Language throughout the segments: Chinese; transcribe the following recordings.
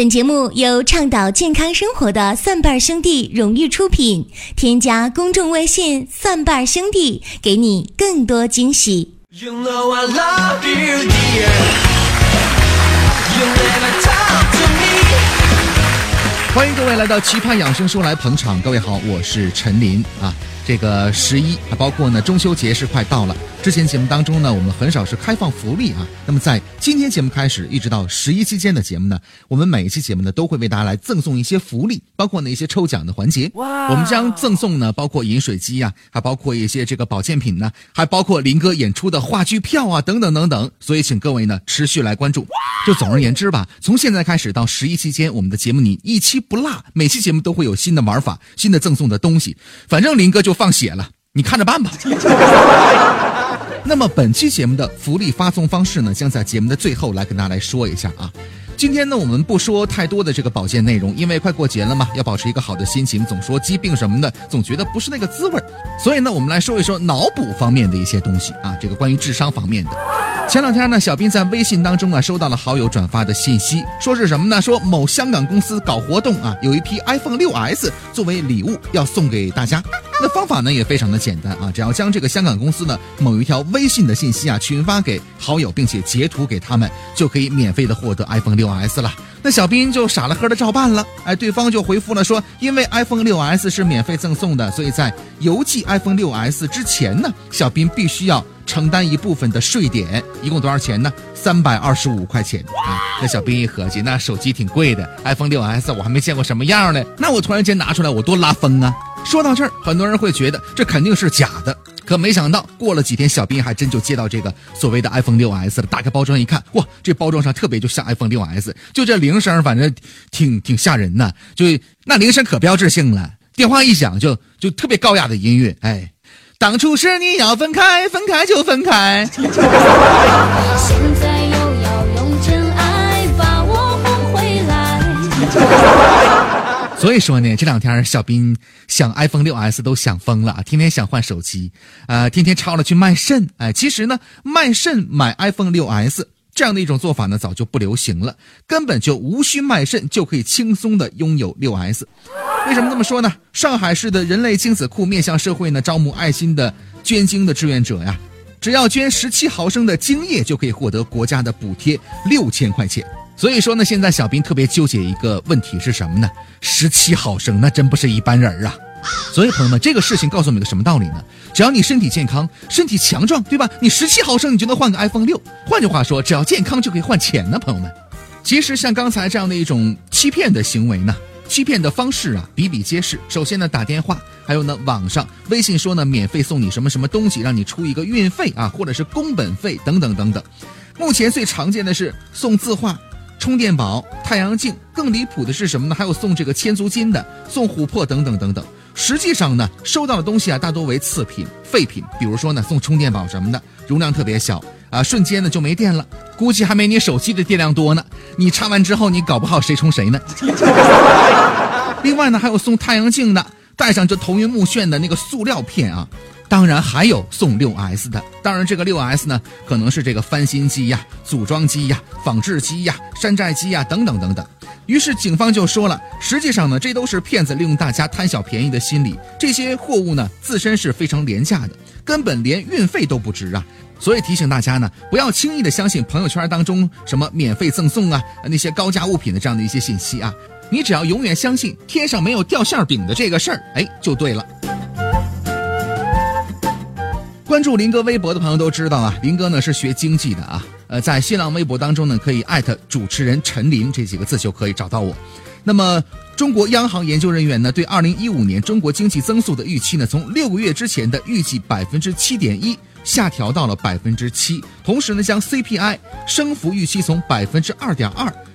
本节目由倡导健康生活的蒜瓣兄弟荣誉出品，添加公众微信蒜瓣兄弟，给你更多惊喜。You know I love you, dear. You never talk to me. 欢迎各位来到期盼养生说来捧场，各位好，我是陈林啊。这个11包括呢中秋节是快到了，之前节目当中呢我们很少是开放福利啊，那么在今天节目开始一直到11期间的节目呢，我们每一期节目呢都会为大家来赠送一些福利，包括呢一些抽奖的环节。我们将赠送呢包括饮水机啊，还包括一些这个保健品呢，还包括林哥演出的话剧票啊等等等等，所以请各位呢持续来关注。就总而言之吧，从现在开始到11期间，我们的节目你一期不落，每期节目都会有新的玩法，新的赠送的东西，反正林哥就放血了，你看着办吧。那么本期节目的福利发送方式呢，将在节目的最后来跟大家来说一下啊。今天呢我们不说太多的这个保健内容，因为快过节了嘛，要保持一个好的心情，总说疾病什么的总觉得不是那个滋味，所以呢我们来说一说脑补方面的一些东西啊，这个关于智商方面的。前两天呢小斌在微信当中啊收到了好友转发的信息，说是什么呢，说某香港公司搞活动啊，有一批 iPhone 6s 作为礼物要送给大家。那方法呢也非常的简单啊，只要将这个香港公司呢某一条微信的信息啊群发给好友，并且截图给他们，就可以免费的获得 iPhone 6s了。那小斌就傻了呵的照办了，哎，对方就回复了说，因为 iPhone 6s 是免费赠送的，所以在邮寄 iPhone 6s 之前呢，小斌必须要承担一部分的税点，一共多少钱呢？325块钱啊！那小斌一合计，那手机挺贵的 ，iPhone 6s 我还没见过什么样呢，那我突然间拿出来，我多拉风啊！说到这儿，很多人会觉得这肯定是假的。可没想到过了几天，小斌还真就接到这个所谓的 iPhone 6s 了，打开包装一看，哇，这包装上特别就像 iPhone 6s， 就这铃声反正挺吓人的，就那铃声可标志性了，电话一响就特别高雅的音乐，哎，当初是你要分开，分开就分开。现在又要用真爱把我哄回来。所以说呢，这两天小斌想 iPhone 6s 都想疯了，天天想换手机，天天吵了去卖肾。哎，其实呢，卖肾买 iPhone 6s 这样的一种做法呢，早就不流行了，根本就无需卖肾就可以轻松的拥有 6s。为什么这么说呢？上海市的人类精子库面向社会呢，招募爱心的捐精的志愿者呀，只要捐17毫升的精液就可以获得国家的补贴6000块钱。所以说呢，现在小斌特别纠结一个问题是什么呢？17毫升那真不是一般人啊。所以朋友们，这个事情告诉我们一个什么道理呢？只要你身体健康，身体强壮，对吧？你17毫升你就能换个 iPhone 6。换句话说，只要健康就可以换钱呢，朋友们。其实像刚才这样的一种欺骗的行为呢，欺骗的方式啊比比皆是。首先呢打电话，还有呢网上微信说呢免费送你什么什么东西，让你出一个运费啊，或者是工本费等等等等。目前最常见的是送字画、充电宝、太阳镜，更离谱的是什么呢？还有送这个千足金的、送琥珀等等等等。实际上呢收到的东西啊大多为次品、废品，比如说呢送充电宝什么的，容量特别小啊，瞬间呢就没电了，估计还没你手机的电量多呢，你插完之后你搞不好谁充谁呢。另外呢还有送太阳镜的，带上这头晕目眩的那个塑料片啊，当然还有送 6S 的。当然这个 6S 呢可能是这个翻新机呀、组装机呀、仿制机呀、山寨机呀等等等等。于是警方就说了，实际上呢这都是骗子利用大家贪小便宜的心理，这些货物呢自身是非常廉价的，根本连运费都不值啊。所以提醒大家呢，不要轻易的相信朋友圈当中什么免费赠送啊、那些高价物品的这样的一些信息啊，你只要永远相信天上没有掉馅饼的这个事儿，哎，就对了。关注林哥微博的朋友都知道啊，林哥呢是学经济的啊，在新浪微博当中呢可以@主持人陈林这几个字就可以找到我。那么中国央行研究人员呢对2015年中国经济增速的预期呢，从6个月之前的预计 7.1%下调到了 7%， 同时呢将 CPI 升幅预期从 2.2%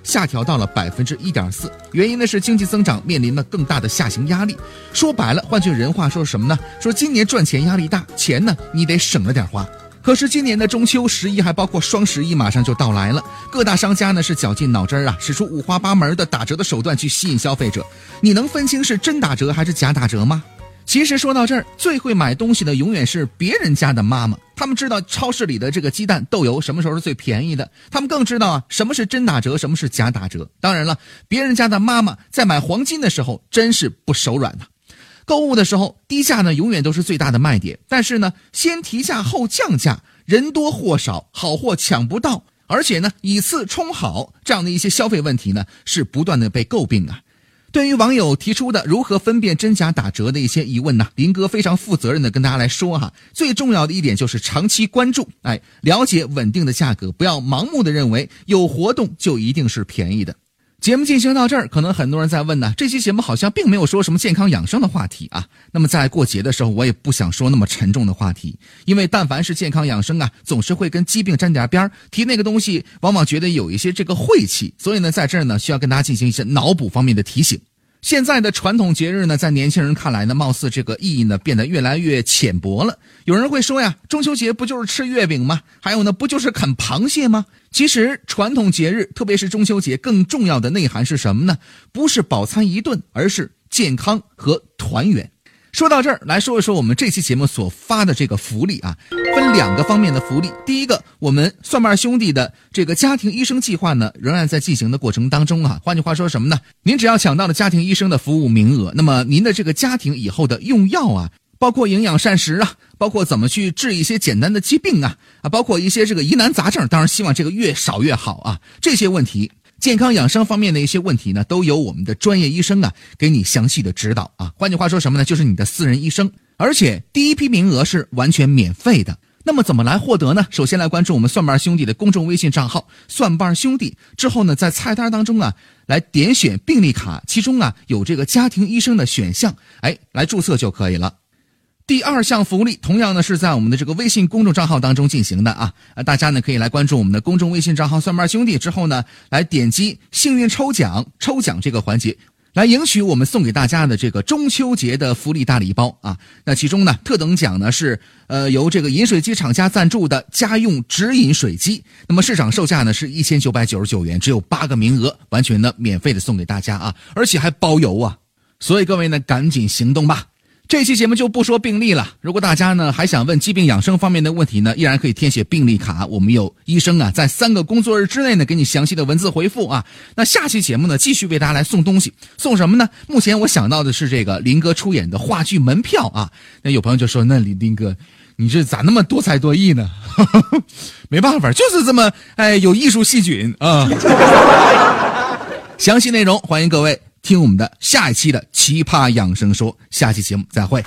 下调到了 1.4%， 原因呢是经济增长面临了更大的下行压力。说白了，换句人话说什么呢？说今年赚钱压力大，钱呢你得省着点花。可是今年的中秋、11还包括双11马上就到来了，各大商家呢是绞尽脑汁啊，使出五花八门的打折的手段去吸引消费者。你能分清是真打折还是假打折吗？其实说到这儿，最会买东西的永远是别人家的妈妈，他们知道超市里的这个鸡蛋、豆油什么时候是最便宜的，他们更知道啊什么是真打折，什么是假打折。当然了，别人家的妈妈在买黄金的时候真是不手软的。购物的时候，低价呢永远都是最大的卖点，但是呢，先提价后降价，人多货少，好货抢不到，而且呢，以次充好这样的一些消费问题呢，是不断的被诟病啊。对于网友提出的如何分辨真假打折的一些疑问呢，林哥非常负责任的跟大家来说哈，最重要的一点就是长期关注，了解稳定的价格，不要盲目的认为有活动就一定是便宜的。节目进行到这儿，可能很多人在问呢，这期节目好像并没有说什么健康养生的话题啊。那么在过节的时候，我也不想说那么沉重的话题，因为但凡是健康养生啊，总是会跟疾病沾点边，提那个东西往往觉得有一些这个晦气，所以呢，在这儿呢，需要跟大家进行一些脑补方面的提醒。现在的传统节日呢，在年轻人看来呢，貌似这个意义呢变得越来越浅薄了。有人会说呀，中秋节不就是吃月饼吗？还有呢，不就是啃螃蟹吗？其实传统节日，特别是中秋节，更重要的内涵是什么呢？不是饱餐一顿，而是健康和团圆。说到这儿，来说一说我们这期节目所发的这个福利啊，分两个方面的福利。第一个，我们蒜瓣兄弟的这个家庭医生计划呢，仍然在进行的过程当中啊。换句话说什么呢？您只要抢到了家庭医生的服务名额，那么您的这个家庭以后的用药啊，包括营养膳食啊，包括怎么去治一些简单的疾病啊，包括一些这个疑难杂症，当然希望这个越少越好啊。这些问题，健康养生方面的一些问题呢，都由我们的专业医生啊给你详细的指导啊。换句话说什么呢？就是你的私人医生，而且第一批名额是完全免费的。那么怎么来获得呢？首先来关注我们蒜瓣兄弟的公众微信账号蒜瓣兄弟，之后呢，在菜单当中啊来点选病历卡，其中啊有这个家庭医生的选项，来注册就可以了。第二项福利同样呢是在我们的这个微信公众账号当中进行的啊，大家呢可以来关注我们的公众微信账号蒜瓣兄弟，之后呢来点击幸运抽奖这个环节，来赢取我们送给大家的这个中秋节的福利大礼包啊。那其中呢，特等奖呢是由这个饮水机厂家赞助的家用直饮水机，那么市场售价呢是1999元，只有8个名额，完全呢免费的送给大家啊，而且还包邮啊，所以各位呢赶紧行动吧。这期节目就不说病例了，如果大家呢还想问疾病养生方面的问题呢，依然可以填写病历卡，我们有医生啊在3个工作日之内呢给你详细的文字回复啊。那下期节目呢继续为大家来送东西，送什么呢？目前我想到的是这个林哥出演的话剧门票啊。那有朋友就说，那林哥你这咋那么多才多艺呢？没办法，就是这么有艺术细菌啊。详细内容欢迎各位听我们的下一期的奇葩养生说，下期节目再会。